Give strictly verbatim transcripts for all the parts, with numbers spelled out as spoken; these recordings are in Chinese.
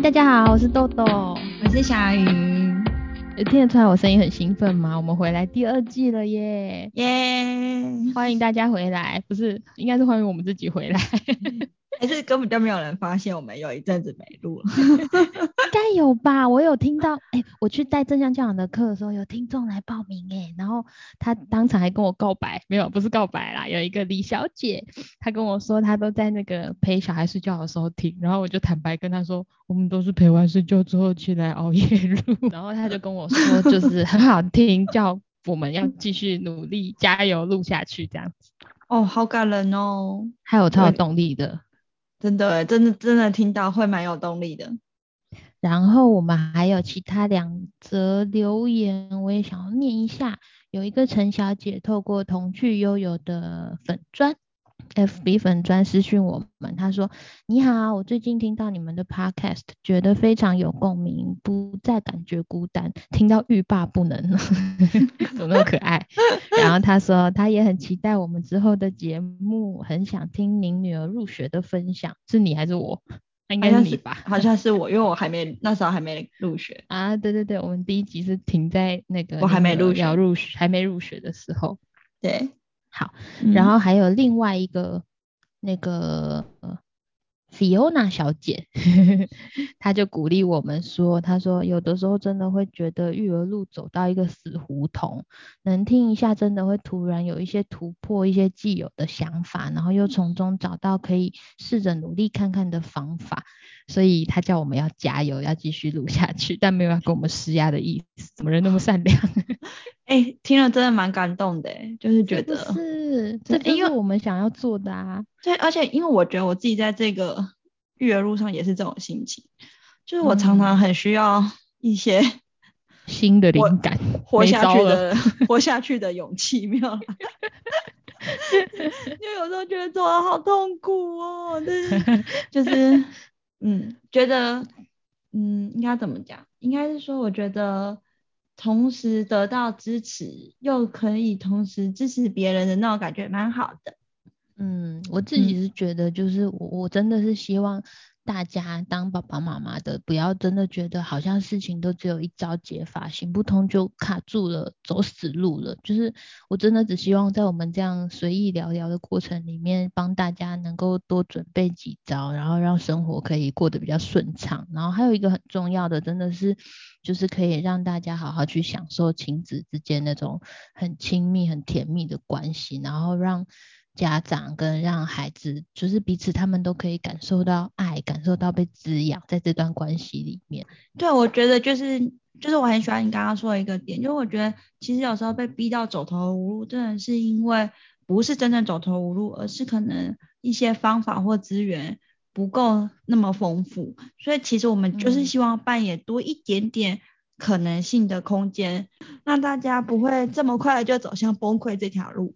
嗨，大家好，我是豆豆，我是小鱼。听得出来我声音很兴奋吗？我们回来第二季了耶！耶、yeah ！欢迎大家回来，不是，应该是欢迎我们自己回来。还是根本就没有人发现我们有一阵子没录了。应该有吧，我有听到，哎、欸，我去带正向教养的课的时候，有听众来报名哎、欸，然后他当场还跟我告白，没有，不是告白啦，有一个李小姐，她跟我说她都在那个陪小孩睡觉的时候听，然后我就坦白跟她说，我们都是陪完睡觉之后起来熬夜录，然后她就跟我说就是很好听，叫我们要继续努力加油录下去这样子。哦，好感人哦，还有超有动力的。真的真的真的听到会蛮有动力的。然后我们还有其他两则留言，我也想要念一下。有一个陈小姐透过童趣悠悠的粉专 F B 粉专私讯我们，她说你好，我最近听到你们的 podcast 觉得非常有共鸣，不再感觉孤单，听到欲罢不能怎么那么可爱然后她说她也很期待我们之后的节目，很想听您女儿入学的分享。是你还是我？应该是你吧。好 像, 好像是我，因为我还没那时候还没入学啊。对对对，我们第一集是停在那个我还没入学要入学还没入学的时候。对，好、嗯、然后还有另外一个那个、呃、Fiona 小姐她就鼓励我们说，她说有的时候真的会觉得育儿路走到一个死胡同，能听一下真的会突然有一些突破一些既有的想法，然后又从中找到可以试着努力看看的方法，所以她叫我们要加油，要继续录下去，但没有要给我们施压的意思。怎么人那么善良哎、欸，听了真的蛮感动的、欸、就是觉得是这就是我们想要做的啊。对，而且因为我觉得我自己在这个育儿路上也是这种心情，就是我常常很需要一些、嗯、新的灵感，活下去的活下去的勇气，没有啦因为有时候觉得做得好痛苦哦，就是就是嗯，觉得嗯应该怎么讲，应该是说我觉得同时得到支持又可以同时支持别人的那种感觉蛮好的。嗯，我自己是觉得就是我、嗯、我真的是希望大家当爸爸妈妈的不要真的觉得好像事情都只有一招解法，行不通就卡住了，走死路了。就是我真的只希望在我们这样随意聊聊的过程里面，帮大家能够多准备几招，然后让生活可以过得比较顺畅。然后还有一个很重要的真的是就是可以让大家好好去享受亲子之间那种很亲密很甜蜜的关系，然后让家长跟让孩子就是彼此他们都可以感受到爱，感受到被滋养在这段关系里面。对，我觉得就是就是我很喜欢你刚刚说的一个点，就我觉得其实有时候被逼到走投无路，真的是因为不是真正走投无路，而是可能一些方法或资源不够那么丰富，所以其实我们就是希望扮演多一点点可能性的空间、嗯、让大家不会这么快就走向崩溃这条路。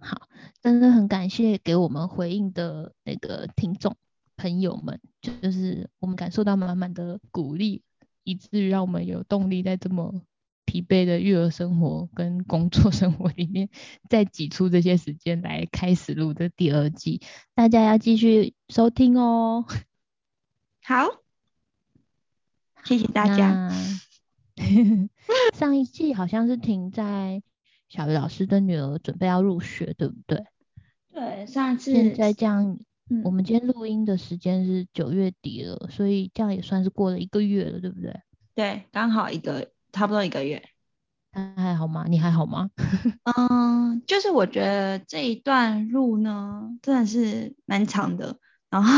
好，真的很感谢给我们回应的那个听众朋友们，就是我们感受到满满的鼓励，以至于让我们有动力在这么疲惫的育儿生活跟工作生活里面再挤出这些时间来开始录的第二季，大家要继续收听哦。好，谢谢大家上一季好像是停在小鱼老师的女儿准备要入学，对不对？对，上次现在这样、嗯、我们今天录音的时间是九月底了，所以这样也算是过了一个月了，对不对？对，刚好一个差不多一个月。他还好吗？你还好吗？嗯，就是我觉得这一段路呢真的是蛮长的，然后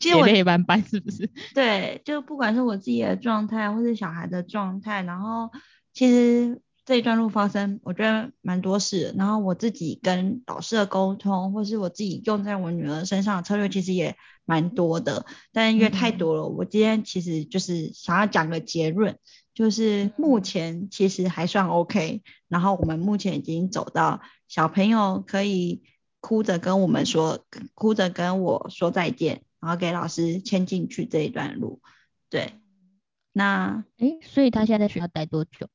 其实我也累斑斑是不是？对，就不管是我自己的状态或是小孩的状态，然后其实这一段路发生我觉得蛮多事，然后我自己跟老师的沟通或是我自己用在我女儿身上的策略其实也蛮多的，但因为太多了、嗯、我今天其实就是想要讲个结论，就是目前其实还算 OK， 然后我们目前已经走到小朋友可以哭着跟我们说哭着跟我说再见，然后给老师牵进去这一段路。对，那诶所以他现在在学校待多久？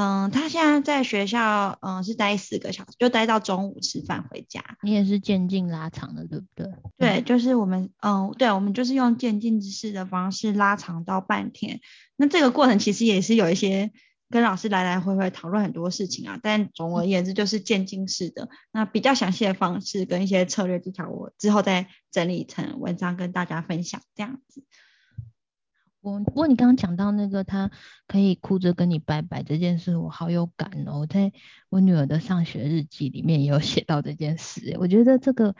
嗯，他现在在学校，嗯，是待四个小时，就待到中午吃饭回家。你也是渐进拉长的，对不对？对，就是我们，嗯，对，我们就是用渐进式的方式拉长到半天。那这个过程其实也是有一些跟老师来来回回讨论很多事情啊，但总而言之就是渐进式的。那比较详细的方式跟一些策略技巧，我之后再整理成文章跟大家分享，这样子。我不过你刚刚讲到那个他可以哭着跟你拜拜这件事，我好有感哦。我在我女儿的上学日记里面也有写到这件事。我觉得这个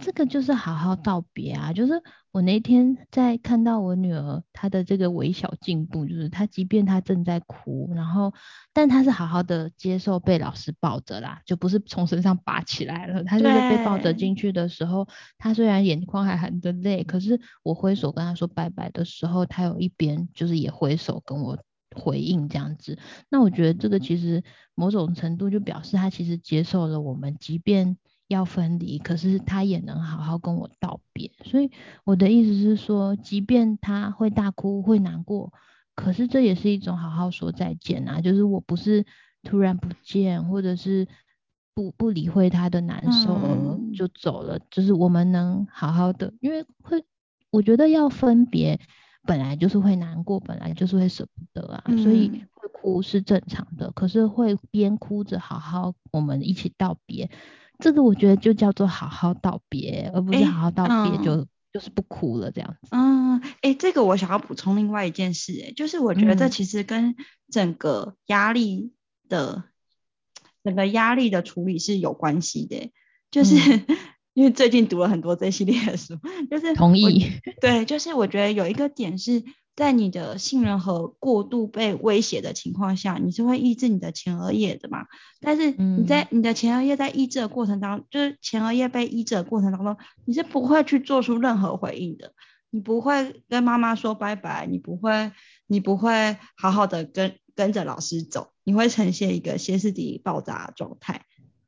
这个就是好好道别啊。就是我那天在看到我女儿她的这个微小进步，就是她即便她正在哭，然后但她是好好的接受被老师抱着啦，就不是从身上拔起来了。她就是被抱着进去的时候，她虽然眼眶还含着泪，可是我挥手跟她说拜拜的时候，她有一边就是也挥手跟我回应这样子。那我觉得这个其实某种程度就表示她其实接受了我们即便要分离，可是他也能好好跟我道别。所以我的意思是说，即便他会大哭会难过，可是这也是一种好好说再见啊。就是我不是突然不见，或者是不不理会他的难受就走了、嗯、就是我们能好好的，因为会我觉得要分别本来就是会难过，本来就是会舍不得啊、嗯、所以会哭是正常的，可是会边哭着好好我们一起道别，这个我觉得就叫做好好道别，而不是好好道别就、欸嗯、就是不哭了这样子。嗯，哎、欸，这个我想要补充另外一件事、欸，就是我觉得这其实跟整个压力的、嗯、整个压力的处理是有关系的、欸，就是、嗯、因为最近读了很多这系列的书，就是同意，对，就是我觉得有一个点是在你的信任和过度被威胁的情况下，你是会抑制你的前额叶的嘛，但是你在、嗯、你的前额叶在抑制的过程当中，就是前额叶被抑制的过程当中，你是不会去做出任何回应的，你不会跟妈妈说拜拜，你不会你不会好好的跟跟着老师走，你会呈现一个歇斯底里爆炸的状态。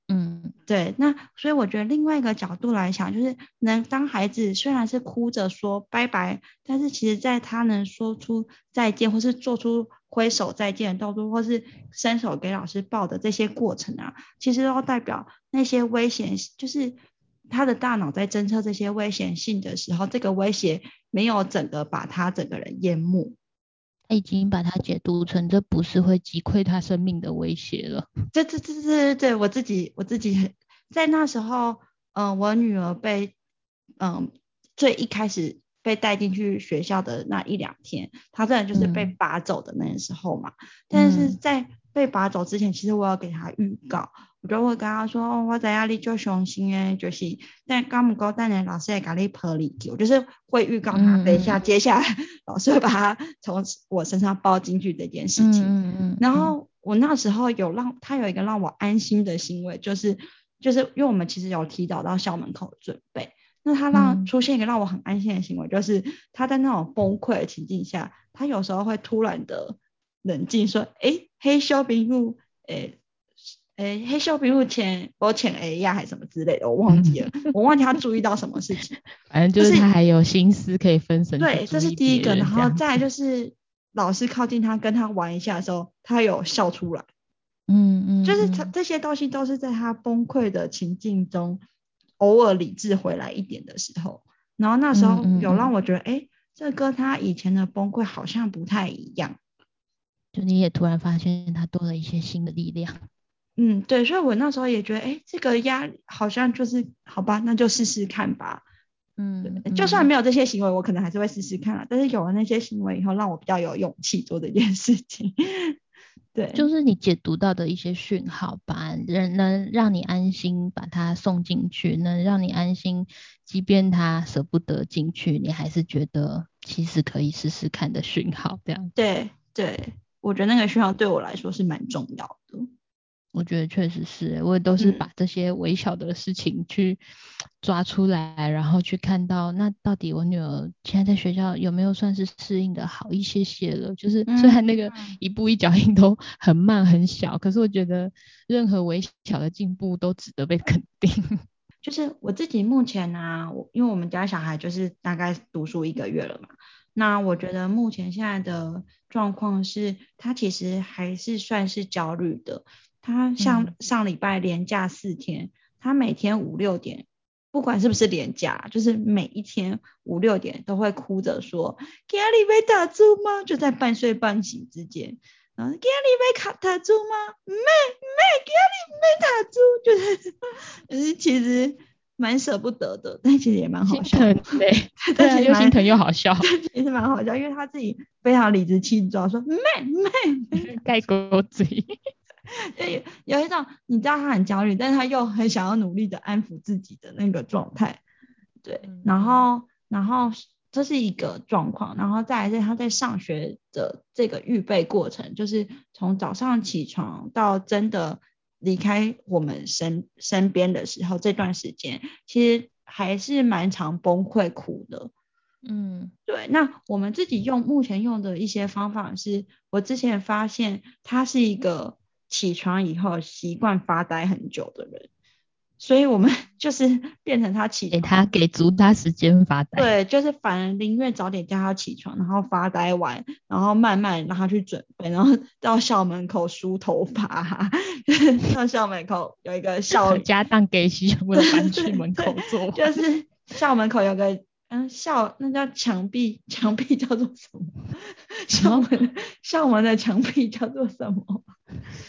嗯，对，那所以我觉得另外一个角度来想，就是能当孩子虽然是哭着说拜拜，但是其实在他能说出再见，或是做出挥手再见的动作，或是伸手给老师抱的这些过程啊，其实都代表那些危险，就是他的大脑在侦测这些危险性的时候，这个威胁没有整个把他整个人淹没，他已经把它解读成这不是会击溃他生命的威胁了。对对对对对，我自己我自己在那时候，嗯、呃，我女儿被嗯、呃、最一开始被带进去学校的那一两天，她真的就是被拔走的那时候嘛。嗯、但是在被拔走之前，其实我有给她预告，我就会跟她说，哦、我在家里就伤心诶，就是但刚不够，但呢老师也给你抱你去，我就是会预告她，等一下、嗯、接下来。老师把他从我身上抱进去这件事情、嗯嗯、然后我那时候有让他有一个让我安心的行为，就是就是因为我们其实有提早到校门口准备，那他让、嗯、出现一个让我很安心的行为，就是他在那种崩溃的情境下，他有时候会突然的冷静说，诶黑小屏幕诶诶、欸，黑秀比如前我前 A 呀，还什么之类的，我忘记了，我忘记他注意到什么事情。反正就是他还有心思可以分神。对，这是第一个，然后再来就是老师靠近他跟他玩一下的时候，他有笑出来。嗯嗯，就是他这些东西都是在他崩溃的情境中，偶尔理智回来一点的时候，然后那时候有让我觉得，哎、嗯嗯欸，这跟他以前的崩溃好像不太一样。就你也突然发现他多了一些新的力量。嗯，对，所以我那时候也觉得，哎，这个压力好像就是，好吧，那就试试看吧。嗯，就算没有这些行为，我可能还是会试试看啦。但是有了那些行为以后，让我比较有勇气做这件事情。对，就是你解读到的一些讯号吧，能让你安心把它送进去，能让你安心，即便他舍不得进去，你还是觉得其实可以试试看的讯号，这样。对对，我觉得那个讯号对我来说是蛮重要的。我觉得确实是，我也都是把这些微小的事情去抓出来、嗯、然后去看到那到底我女儿现在在学校有没有算是适应的好一些些了，就是虽然那个一步一脚印都很慢很小，可是我觉得任何微小的进步都值得被肯定。就是我自己目前啊，因为我们家小孩就是大概读书一个月了嘛，那我觉得目前现在的状况是，他其实还是算是焦虑的。他像上礼拜连假四天，他每天五六点，不管是不是连假，就是每一天五六点都会哭着说今天没打住吗，就在半睡半醒之间，然后今天没打住吗，没没今天没打住，就是、就是、其实蛮舍不得的，但其实也蛮好笑的，对对啊，又心疼又好笑，其实蛮好笑，因为他自己非常理直气壮说没没盖狗嘴有一种你知道他很焦虑，但是他又很想要努力的安抚自己的那个状态，对、嗯、然后然后这是一个状况，然后再来是他在上学的这个预备过程，就是从早上起床到真的离开我们身身边的时候，这段时间其实还是蛮常崩溃哭的。嗯，对，那我们自己用目前用的一些方法是，我之前发现他是一个起床以后习惯发呆很久的人，所以我们就是变成他起床给他给足他时间发呆，对，就是反而宁愿早点叫他起床，然后发呆完，然后慢慢让他去准备，然后到校门口梳头发到校门口有一个校家当给全部的搬去门口做就是校门口有个嗯，校那叫墙壁，墙壁叫做什么？校门校门的墙壁叫做什么？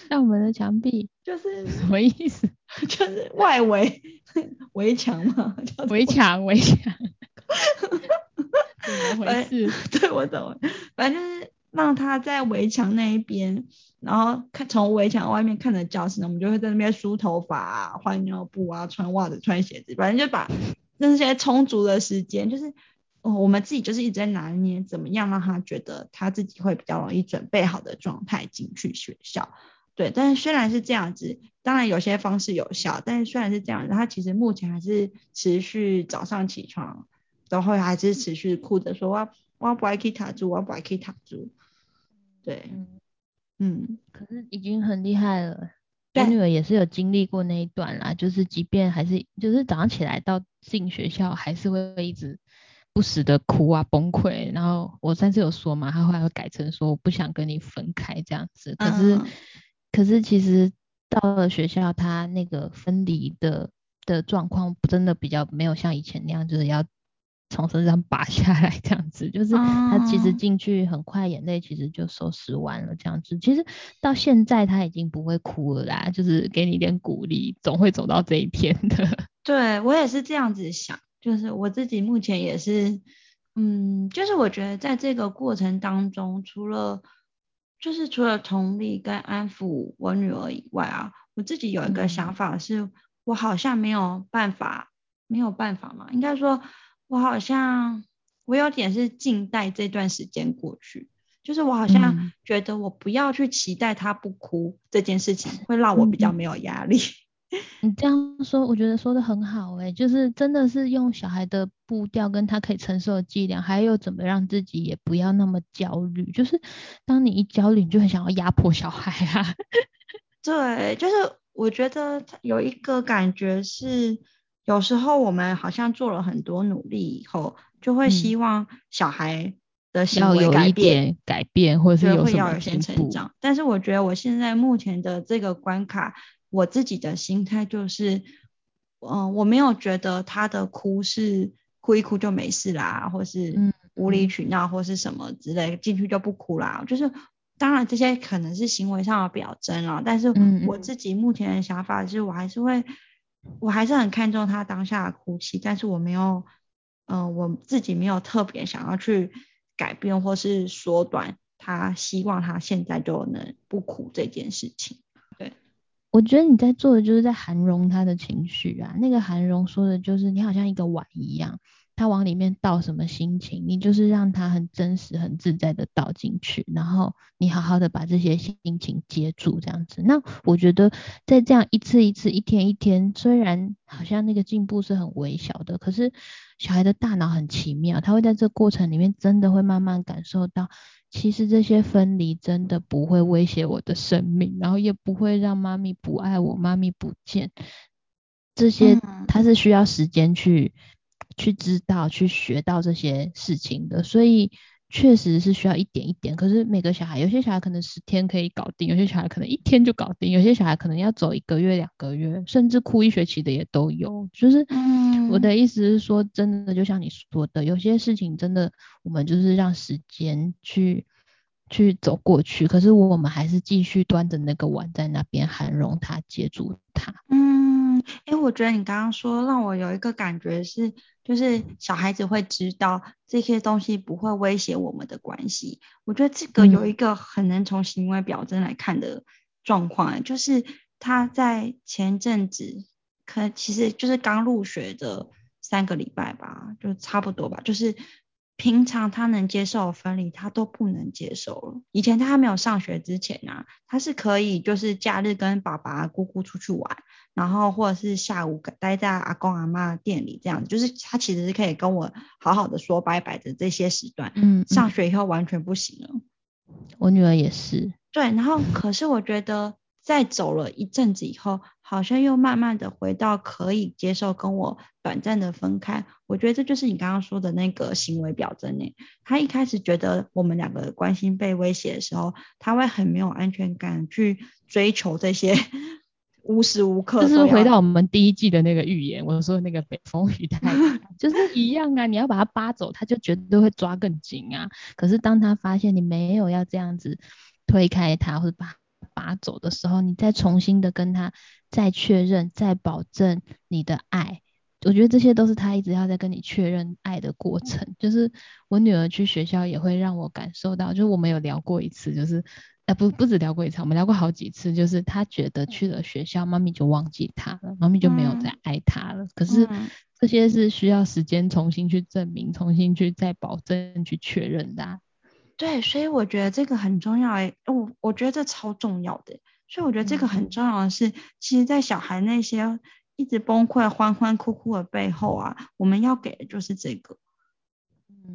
校门的墙壁就是什么意思？就是外围围墙嘛，围墙围墙，怎么回事？对，我懂了，反正就是让他在围墙那一边，然后看从围墙外面看着教室，我们就会在那边梳头发啊、换尿布啊、穿袜子、穿鞋子，反正就把。那些充足的时间就是、哦、我们自己就是一直在拿捏怎么样让他觉得他自己会比较容易准备好的状态进去学校，对，但是虽然是这样子，当然有些方式有效，但是虽然是这样子，他其实目前还是持续早上起床然后还是持续哭着说我我不爱去打住我不爱去打住，对，嗯，可是已经很厉害了。我女儿也是有经历过那一段啦，就是即便还是就是早上起来到进学校还是会一直不时的哭啊崩溃，然后我上次有说嘛，她后来会改成说我不想跟你分开这样子，可是、嗯、可是其实到了学校她那个分离的的状况真的比较没有像以前那样就是要从身上拔下来这样子，就是他其实进去很快眼泪其实就收拾完了这样子，其实到现在他已经不会哭了啦，就是给你一点鼓励，总会走到这一天的。对，我也是这样子想，就是我自己目前也是嗯，就是我觉得在这个过程当中除了就是除了同理跟安抚我女儿以外啊，我自己有一个想法是、嗯、我好像没有办法没有办法嘛，应该说我好像我有点是静待这段时间过去，就是我好像觉得我不要去期待他不哭、嗯、这件事情会让我比较没有压力。你这样说我觉得说的很好欸，就是真的是用小孩的步调跟他可以承受的剂量，还有怎么让自己也不要那么焦虑，就是当你一焦虑你就很想要压迫小孩啊对，就是我觉得有一个感觉是有时候我们好像做了很多努力以后就会希望小孩的行为改变、嗯、要有一点改变或者是有什么进步，但是我觉得我现在目前的这个关卡我自己的心态就是、呃、我没有觉得他的哭是哭一哭就没事啦，或是无理取闹或是什么之类进去就不哭啦，就是当然这些可能是行为上的表征啊，但是我自己目前的想法是我还是会我还是很看重他当下的哭泣，但是我没有呃，我自己没有特别想要去改变或是缩短他希望他现在就能不哭这件事情。对，我觉得你在做的就是在涵容他的情绪啊，那个涵容说的就是你好像一个碗一样，他往里面倒什么心情你就是让他很真实很自在的倒进去，然后你好好的把这些心情接住这样子。那我觉得在这样一次一次一天一天，虽然好像那个进步是很微小的，可是小孩的大脑很奇妙，他会在这过程里面真的会慢慢感受到其实这些分离真的不会威胁我的生命，然后也不会让妈咪不爱我妈咪不见，这些他是需要时间去去知道去学到这些事情的，所以确实是需要一点一点，可是每个小孩，有些小孩可能十天可以搞定，有些小孩可能一天就搞定，有些小孩可能要走一个月两个月，甚至哭一学期的也都有。就是我的意思是说，真的就像你说的，有些事情真的我们就是让时间去去走过去，可是我们还是继续端着那个碗在那边涵容它，接住它。嗯，哎、欸，我觉得你刚刚说让我有一个感觉是，就是小孩子会知道这些东西不会威胁我们的关系。我觉得这个有一个很能从行为表征来看的状况、欸嗯，就是他在前阵子，可其实就是刚入学的三个礼拜吧，就差不多吧，就是。平常他能接受分离他都不能接受了。以前他还没有上学之前啊，他是可以就是假日跟爸爸姑姑出去玩，然后或者是下午待在阿公阿嬷店里，这样就是他其实是可以跟我好好的说拜拜的这些时段。 嗯, 嗯上学以后完全不行了。我女儿也是。对，然后可是我觉得在走了一阵子以后，好像又慢慢的回到可以接受跟我短暂的分开。我觉得这就是你刚刚说的那个行为表征耶。他一开始觉得我们两个关系被威胁的时候，他会很没有安全感去追求这些无时无刻。这是回到我们第一季的那个预言，我说那个北风与太阳就是一样啊，你要把他扒走他就绝对会抓更紧啊，可是当他发现你没有要这样子推开他或者把拔走的时候，你再重新的跟他再确认再保证你的爱。我觉得这些都是他一直要在跟你确认爱的过程。就是我女儿去学校也会让我感受到，就是我们有聊过一次，就是呃不不止聊过一次，我们聊过好几次，就是她觉得去了学校妈咪就忘记她了，妈咪就没有再爱她了、嗯、可是这些是需要时间重新去证明，重新去再保证去确认的、啊对，所以我觉得这个很重要、欸、我我觉得这超重要的、欸、所以我觉得这个很重要的是、嗯、其实在小孩那些一直崩溃欢欢哭哭的背后啊，我们要给的就是这个、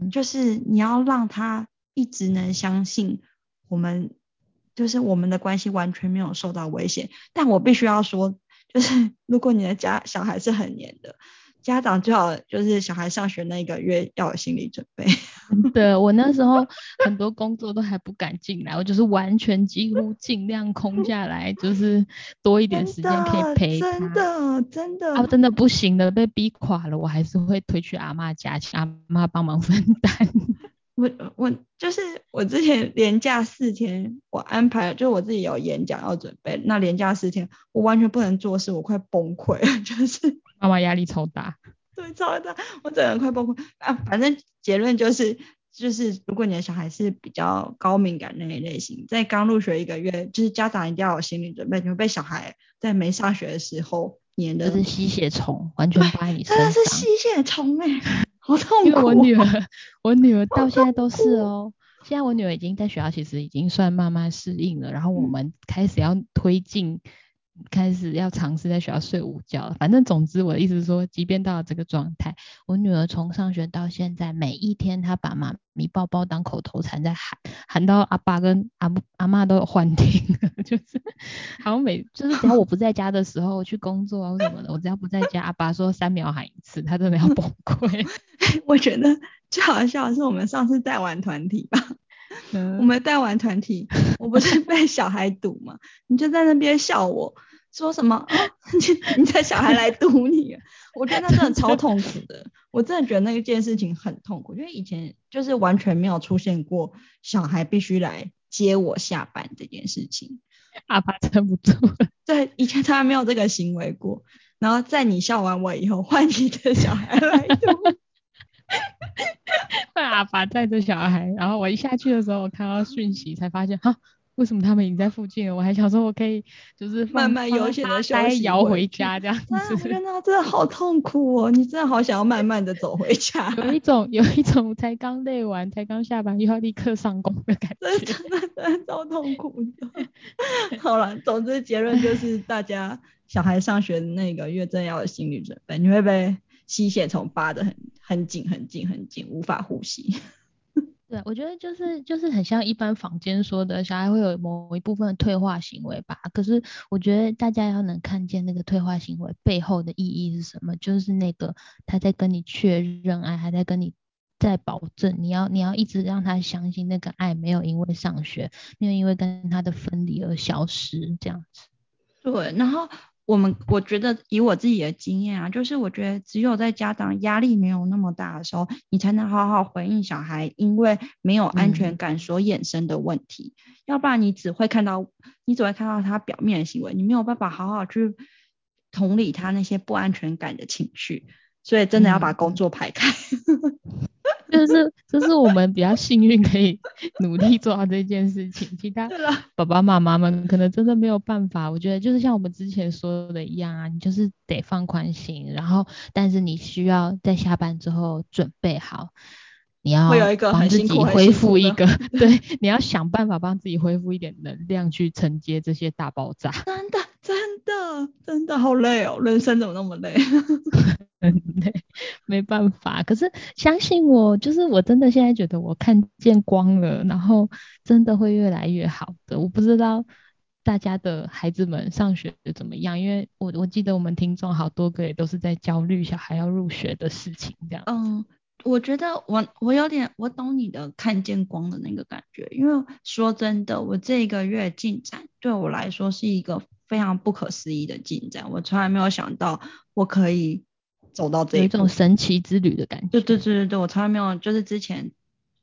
嗯、就是你要让他一直能相信我们，就是我们的关系完全没有受到威胁。但我必须要说，就是如果你的家小孩是很黏的家长，最好就是小孩上学那一个月要有心理准备。对，我那时候很多工作都还不敢进来，我就是完全几乎尽量空下来，就是多一点时间可以陪他。真的真的、啊、真的不行了，被逼垮了，我还是会推去阿嬷家，请阿嬷帮忙分担。我我就是我之前连假四天我安排，就我自己有演讲要准备，那连假四天我完全不能做事，我快崩溃了，就是妈妈压力超大。对，超大，我整个人快崩溃啊！反正结论就是就是如果你的小孩是比较高敏感那一类型，在刚入学一个月，就是家长一定要有心理准备，你会被小孩在没上学的时候黏的，就是吸血虫，完全趴在你身上，真的是吸血虫哎、欸，好痛苦、哦、因为我女儿我女儿到现在都是哦，现在我女儿已经在学校其实已经算慢慢适应了，然后我们开始要推进、嗯、开始要尝试在学校睡午觉了。反正总之我的意思是说，即便到了这个状态，我女儿从上学到现在每一天她把妈咪抱抱当口头禅在喊，喊到阿爸跟阿阿嬷都有幻听了，就是好像每就是只要我不在家的时候，我去工作啊什么的，我只要不在家，阿爸说三秒喊一次，她真的要崩溃。我觉得最好笑的是我们上次带完团体吧、嗯、我们带完团体，我不是被小孩堵吗？你就在那边笑我说什么、哦、你带小孩来堵你。我觉得那真的超痛苦的。我真的觉得那件事情很痛苦，因为以前就是完全没有出现过小孩必须来接我下班这件事情。阿爸撑不住了。对，以前他没有这个行为过，然后在你笑完我以后，换你的小孩来堵。换阿爸带着小孩，然后我一下去的时候，我看到讯息才发现，哈，为什么他们已经在附近了？我还想说我可以就是慢慢悠闲的休息，摇回家这样子。啊，我觉得真的好痛苦哦！你真的好想要慢慢的走回家。有一种有一种才刚累完，才刚下班又要立刻上工的感觉，真的真的超痛苦的。好了，总之结论就是，大家小孩上学那个月真要有心理准备，你会被吸血虫扒得很很紧很紧很紧，无法呼吸。对，我觉得就是就是很像一般坊间说的，小孩会有某一部分的退化行为吧。可是我觉得大家要能看见那个退化行为背后的意义是什么，就是那个他在跟你确认爱，他在跟你在保证，你要你要一直让他相信那个爱没有因为上学，没有因为跟他的分离而消失这样子。对，然后我们我觉得以我自己的经验啊，就是我觉得只有在家长压力没有那么大的时候，你才能好好回应小孩因为没有安全感所衍生的问题、嗯、要不然你只会看到你只会看到他表面的行为，你没有办法好好去同理他那些不安全感的情绪，所以真的要把工作排开、嗯、就是就是我们比较幸运可以努力做到这件事情，其他爸爸妈妈们可能真的没有办法。我觉得就是像我们之前说的一样啊，你就是得放宽心，然后但是你需要在下班之后准备好，你要帮自己恢复一个对，你要想办法帮自己恢复一点能量去承接这些大爆炸。真的真的真的好累哦，人生怎么那么累很累，没办法。可是相信我，就是我真的现在觉得我看见光了，然后真的会越来越好的。我不知道大家的孩子们上学怎么样，因为我我记得我们听众好多个也都是在焦虑小孩要入学的事情这样子。嗯，我觉得我我有点我懂你的看见光的那个感觉，因为说真的我这一个月进展对我来说是一个非常不可思议的进展，我从来没有想到我可以走到这一步，有一种神奇之旅的感觉。对对对对，我从来没有，就是之前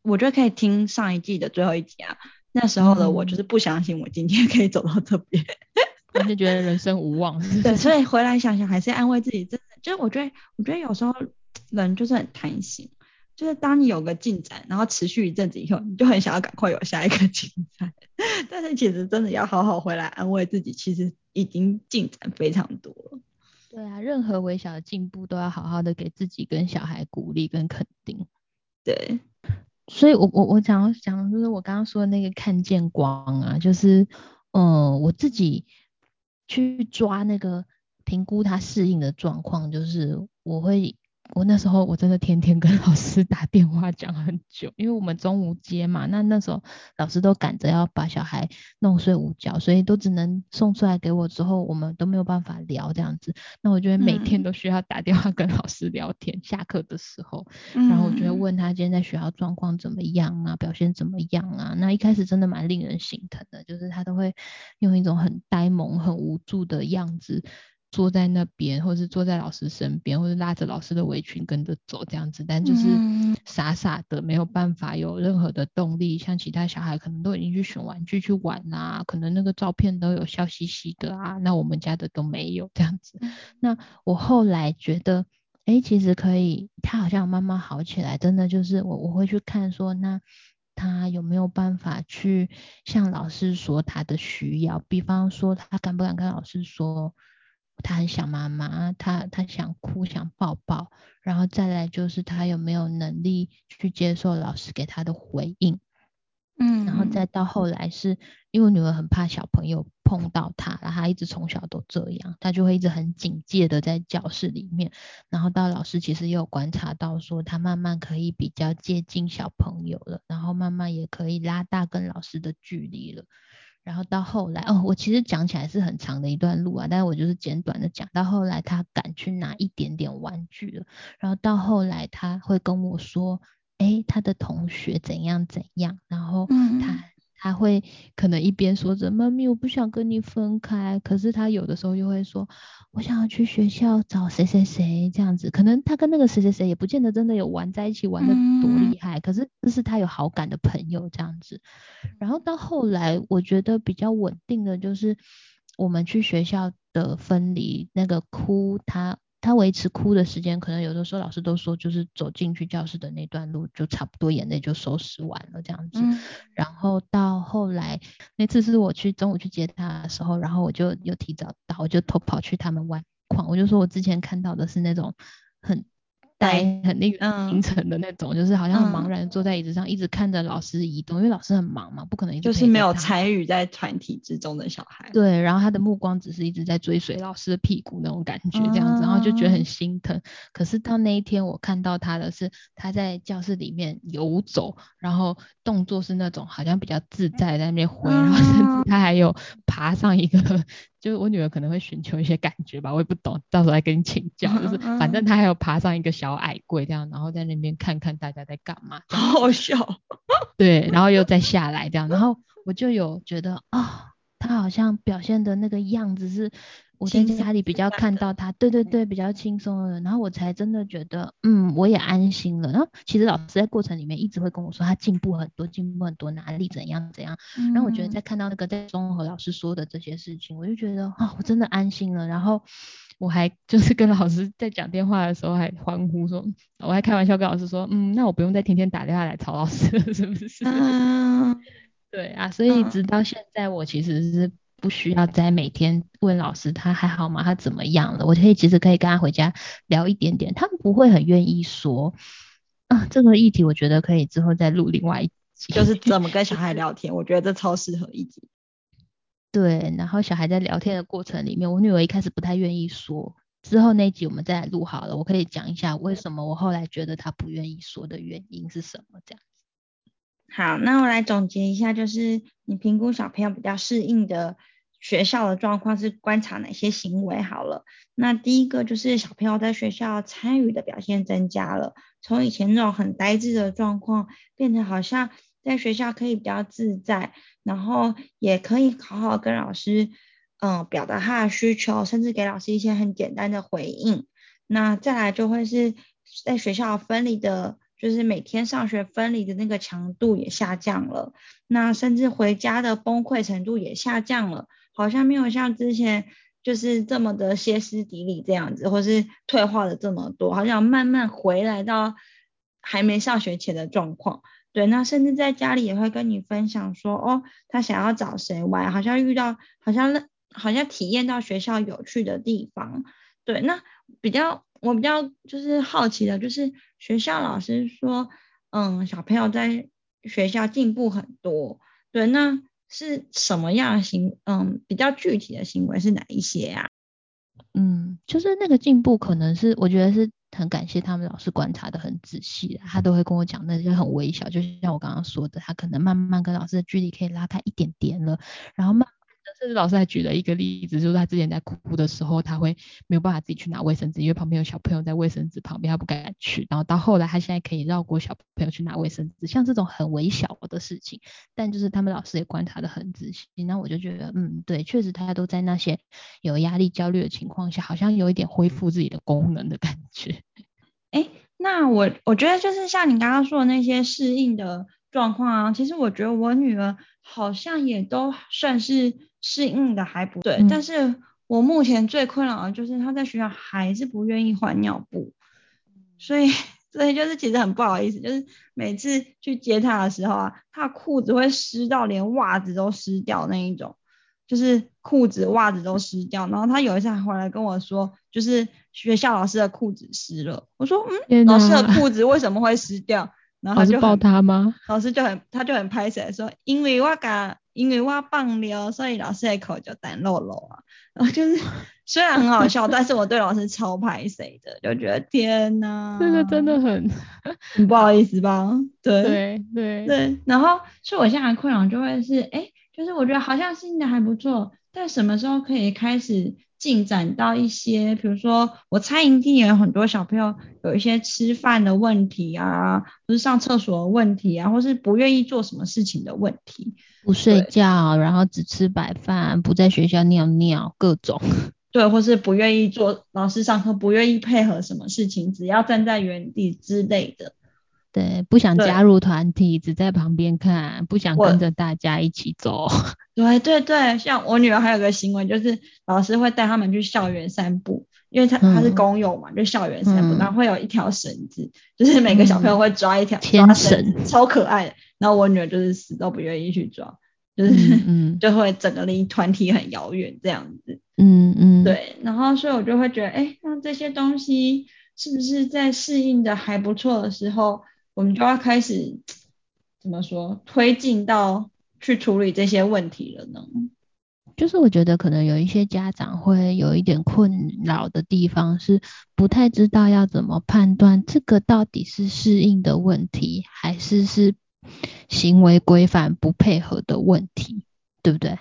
我觉得可以听上一季的最后一集啊，那时候的我就是不相信我今天可以走到这边我就觉得人生无望对，所以回来想想还是安慰自己，真的就是我觉得我觉得有时候人就是很贪心，就是当你有个进展然后持续一阵子以后，你就很想要赶快有下一个进展，但是其实真的要好好回来安慰自己，其实已经进展非常多了。对啊，任何微小的进步都要好好的给自己跟小孩鼓励跟肯定。对，所以我我我想要讲就是我刚刚说的那个看见光啊，就是嗯、呃，我自己去抓那个评估他适应的状况，就是我会我那时候我真的天天跟老师打电话讲很久，因为我们中午接嘛，那那时候老师都赶着要把小孩弄睡午觉，所以都只能送出来给我，之后我们都没有办法聊这样子。那我觉得每天都需要打电话跟老师聊天、嗯、下课的时候，然后我就会问他今天在学校状况怎么样啊，表现怎么样啊。那一开始真的蛮令人心疼的，就是他都会用一种很呆萌很无助的样子坐在那边，或是坐在老师身边，或是拉着老师的围裙跟着走这样子，但就是傻傻的没有办法有任何的动力。像其他小孩可能都已经去选玩具去玩啊，可能那个照片都有笑嘻嘻的啊，那我们家的都没有这样子。那我后来觉得哎、欸，其实可以，他好像慢慢好起来，真的就是我我会去看说那他有没有办法去向老师说他的需要，比方说他敢不敢跟老师说他很想妈妈，他他想哭想抱抱，然后再来就是他有没有能力去接受老师给他的回应。嗯，然后再到后来是因为我女儿很怕小朋友碰到她，然后她一直从小都这样，她就会一直很警戒的在教室里面，然后到老师其实也有观察到说她慢慢可以比较接近小朋友了，然后慢慢也可以拉大跟老师的距离了。然后到后来哦，我其实讲起来是很长的一段路啊，但是我就是简短的讲，到后来他敢去拿一点点玩具了，然后到后来他会跟我说诶他的同学怎样怎样，然后他、嗯、他会可能一边说着妈咪我不想跟你分开，可是他有的时候又会说我想要去学校找谁谁谁这样子，可能他跟那个谁谁谁也不见得真的有玩在一起玩得多厉害、嗯、可是这是他有好感的朋友这样子。然后到后来我觉得比较稳定的就是我们去学校的分离，那个哭他他维持哭的时间，可能有的时候老师都说就是走进去教室的那段路就差不多眼泪就收拾完了这样子、嗯、然后到后来那次是我去中午去接他的时候，然后我就有提早到，我就偷跑去他们外框，我就说我之前看到的是那种很呆很令人心疼的那种、嗯、就是好像很茫然坐在椅子上、嗯、一直看着老师移动，因为老师很忙嘛，不可能一直就是没有参与在团体之中的小孩。对，然后他的目光只是一直在追随老师的屁股那种感觉这样子、嗯、然后就觉得很心疼。可是到那一天我看到他的是他在教室里面游走，然后动作是那种好像比较自在在那边挥、嗯、然后甚至他还有爬上一个就是我女儿可能会寻求一些感觉吧，我也不懂，到时候来跟你请教。就是反正她还有爬上一个小矮柜这样，然后在那边看看大家在干嘛，好好笑。对，然后又再下来这样，然后我就有觉得啊、哦，她好像表现的那个样子是我在家里比较看到她，对对对，比较轻松的，然后我才真的觉得嗯，我也安心了。然后其实老师在过程里面一直会跟我说她进步很多，进步很多，哪里怎样怎样、嗯、然后我觉得在看到那个在综合老师说的这些事情，我就觉得啊、哦，我真的安心了。然后我还就是跟老师在讲电话的时候还欢呼说，我还开玩笑跟老师说嗯，那我不用再天天打电话来吵老师了是不是、啊、对啊，所以直到现在我其实是不需要再每天问老师他还好吗，他怎么样了，我可以其实可以跟他回家聊一点点，他们不会很愿意说啊。这个议题我觉得可以之后再录另外一集，就是怎么跟小孩聊天我觉得这超适合一集。对，然后小孩在聊天的过程里面，我女儿一开始不太愿意说，之后那一集我们再来录好了，我可以讲一下为什么我后来觉得她不愿意说的原因是什么这样。好，那我来总结一下，就是你评估小朋友比较适应的学校的状况是观察哪些行为好了。那第一个就是小朋友在学校参与的表现增加了，从以前那种很呆滞的状况变成好像在学校可以比较自在，然后也可以好好跟老师嗯、呃、表达他的需求，甚至给老师一些很简单的回应。那再来就会是在学校分离的，就是每天上学分离的那个强度也下降了，那甚至回家的崩溃程度也下降了，好像没有像之前就是这么的歇斯底里这样子，或是退化的这么多，好像慢慢回来到还没上学前的状况。对，那甚至在家里也会跟你分享说哦，他想要找谁玩，好像遇到好像好像体验到学校有趣的地方。对，那比较我比较就是好奇的就是学校老师说嗯，小朋友在学校进步很多，对，那是什么样的行嗯比较具体的行为是哪一些啊？嗯，就是那个进步可能是我觉得是很感谢他们老师观察的很仔细，他都会跟我讲那些很微小，就像我刚刚说的，他可能慢慢跟老师的距离可以拉开一点点了，然后慢甚至老师还举了一个例子，就是他之前在哭的时候他会没有办法自己去拿卫生纸，因为旁边有小朋友在卫生纸旁边他不敢去，然后到后来他现在可以绕过小朋友去拿卫生纸，像这种很微小的事情，但就是他们老师也观察的很仔细。那我就觉得嗯，对，确实他都在那些有压力焦虑的情况下好像有一点恢复自己的功能的感觉。诶，那我我觉得就是像你刚刚说的那些适应的状况啊，其实我觉得我女儿好像也都算是适应的还不对、嗯、但是我目前最困扰的就是她在学校还是不愿意换尿布，所以所以就是其实很不好意思，就是每次去接她的时候啊，她的裤子会湿到连袜子都湿掉那一种，就是裤子袜子都湿掉，然后她有一次还回来跟我说就是学校老师的裤子湿了，我说嗯，老师的裤子为什么会湿掉，然后他就抱他吗？老师就很他就很拍手说，因为我噶因为我放尿，所以老师的口就淡漏漏啊。然后就是虽然很好笑，但是我对老师超拍手的，就觉得天哪，这个真的很很不好意思吧？对对 对, 对。然后所以我现在困扰就会是，哎，就是我觉得好像适应的还不错，但什么时候可以开始进展到一些，比如说我猜营地也有很多小朋友有一些吃饭的问题啊，或是上厕所的问题啊，或是不愿意做什么事情的问题，不睡觉，然后只吃白饭，不在学校尿尿，各种对，或是不愿意做老师上课，不愿意配合什么事情，只要站在原地之类的，对，不想加入团体，只在旁边看，不想跟着大家一起走。对对对，像我女儿还有个行为，就是老师会带他们去校园散步，因为她她、嗯、是公有嘛，就校园散步、嗯、然后会有一条绳子，就是每个小朋友会抓一条、嗯、抓绳，超可爱的，然后我女儿就是死都不愿意去抓，就是、嗯嗯、就会整个离团体很遥远这样子。嗯嗯，对，然后所以我就会觉得哎，那这些东西是不是在适应的还不错的时候，我们就要开始怎么说推进到去处理这些问题了呢？就是我觉得可能有一些家长会有一点困扰的地方是不太知道要怎么判断这个到底是适应的问题还是是行为规范不配合的问题，对不对？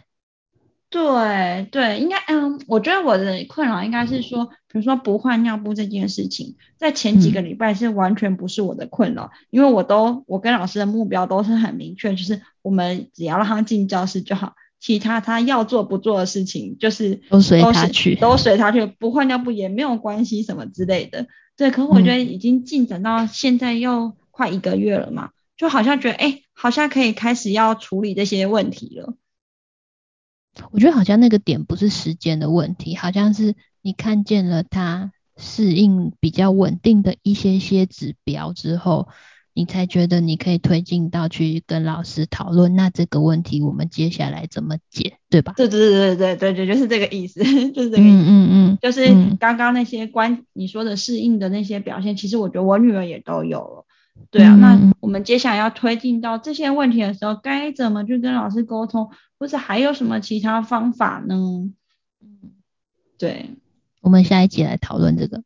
对对，应该嗯，我觉得我的困扰应该是说，比如说不换尿布这件事情，在前几个礼拜是完全不是我的困扰，因为我都我跟老师的目标都是很明确，就是我们只要让他进教室就好，其他他要做不做的事情就是都随他去，都随他去，不换尿布也没有关系什么之类的。对，可是我觉得已经进展到现在又快一个月了嘛，就好像觉得哎，好像可以开始要处理这些问题了。我觉得好像那个点不是时间的问题，好像是你看见了他适应比较稳定的一些些指标之后，你才觉得你可以推进到去跟老师讨论，那这个问题我们接下来怎么解，对吧？对对对对对对，就是这个意思，就是这个意思。嗯嗯嗯，就是刚刚那些关你说的适应的那些表现，其实我觉得我女儿也都有了。对啊，那我们接下来要推进到这些问题的时候，该怎么去跟老师沟通，或者还有什么其他方法呢？嗯，对，我们下一集来讨论这个。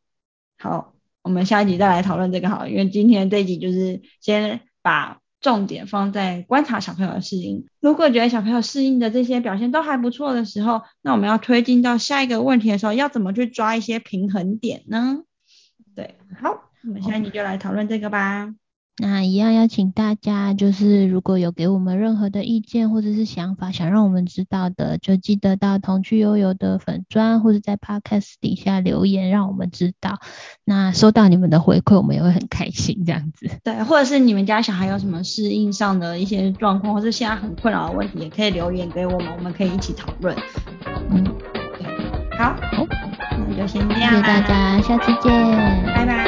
好，我们下一集再来讨论这个好了，因为今天这一集就是先把重点放在观察小朋友的适应。如果觉得小朋友适应的这些表现都还不错的时候，那我们要推进到下一个问题的时候，要怎么去抓一些平衡点呢？对，好，我们下一集就来讨论这个吧。那一样邀请大家，就是如果有给我们任何的意见或者是想法想让我们知道的，就记得到童趣悠游的粉专或者在 podcast 底下留言让我们知道，那收到你们的回馈我们也会很开心这样子。对，或者是你们家小孩有什么适应上的一些状况，或是现在很困扰的问题，也可以留言给我们，我们可以一起讨论。嗯，好，那就先这样啦，谢谢大家，下次见，拜拜。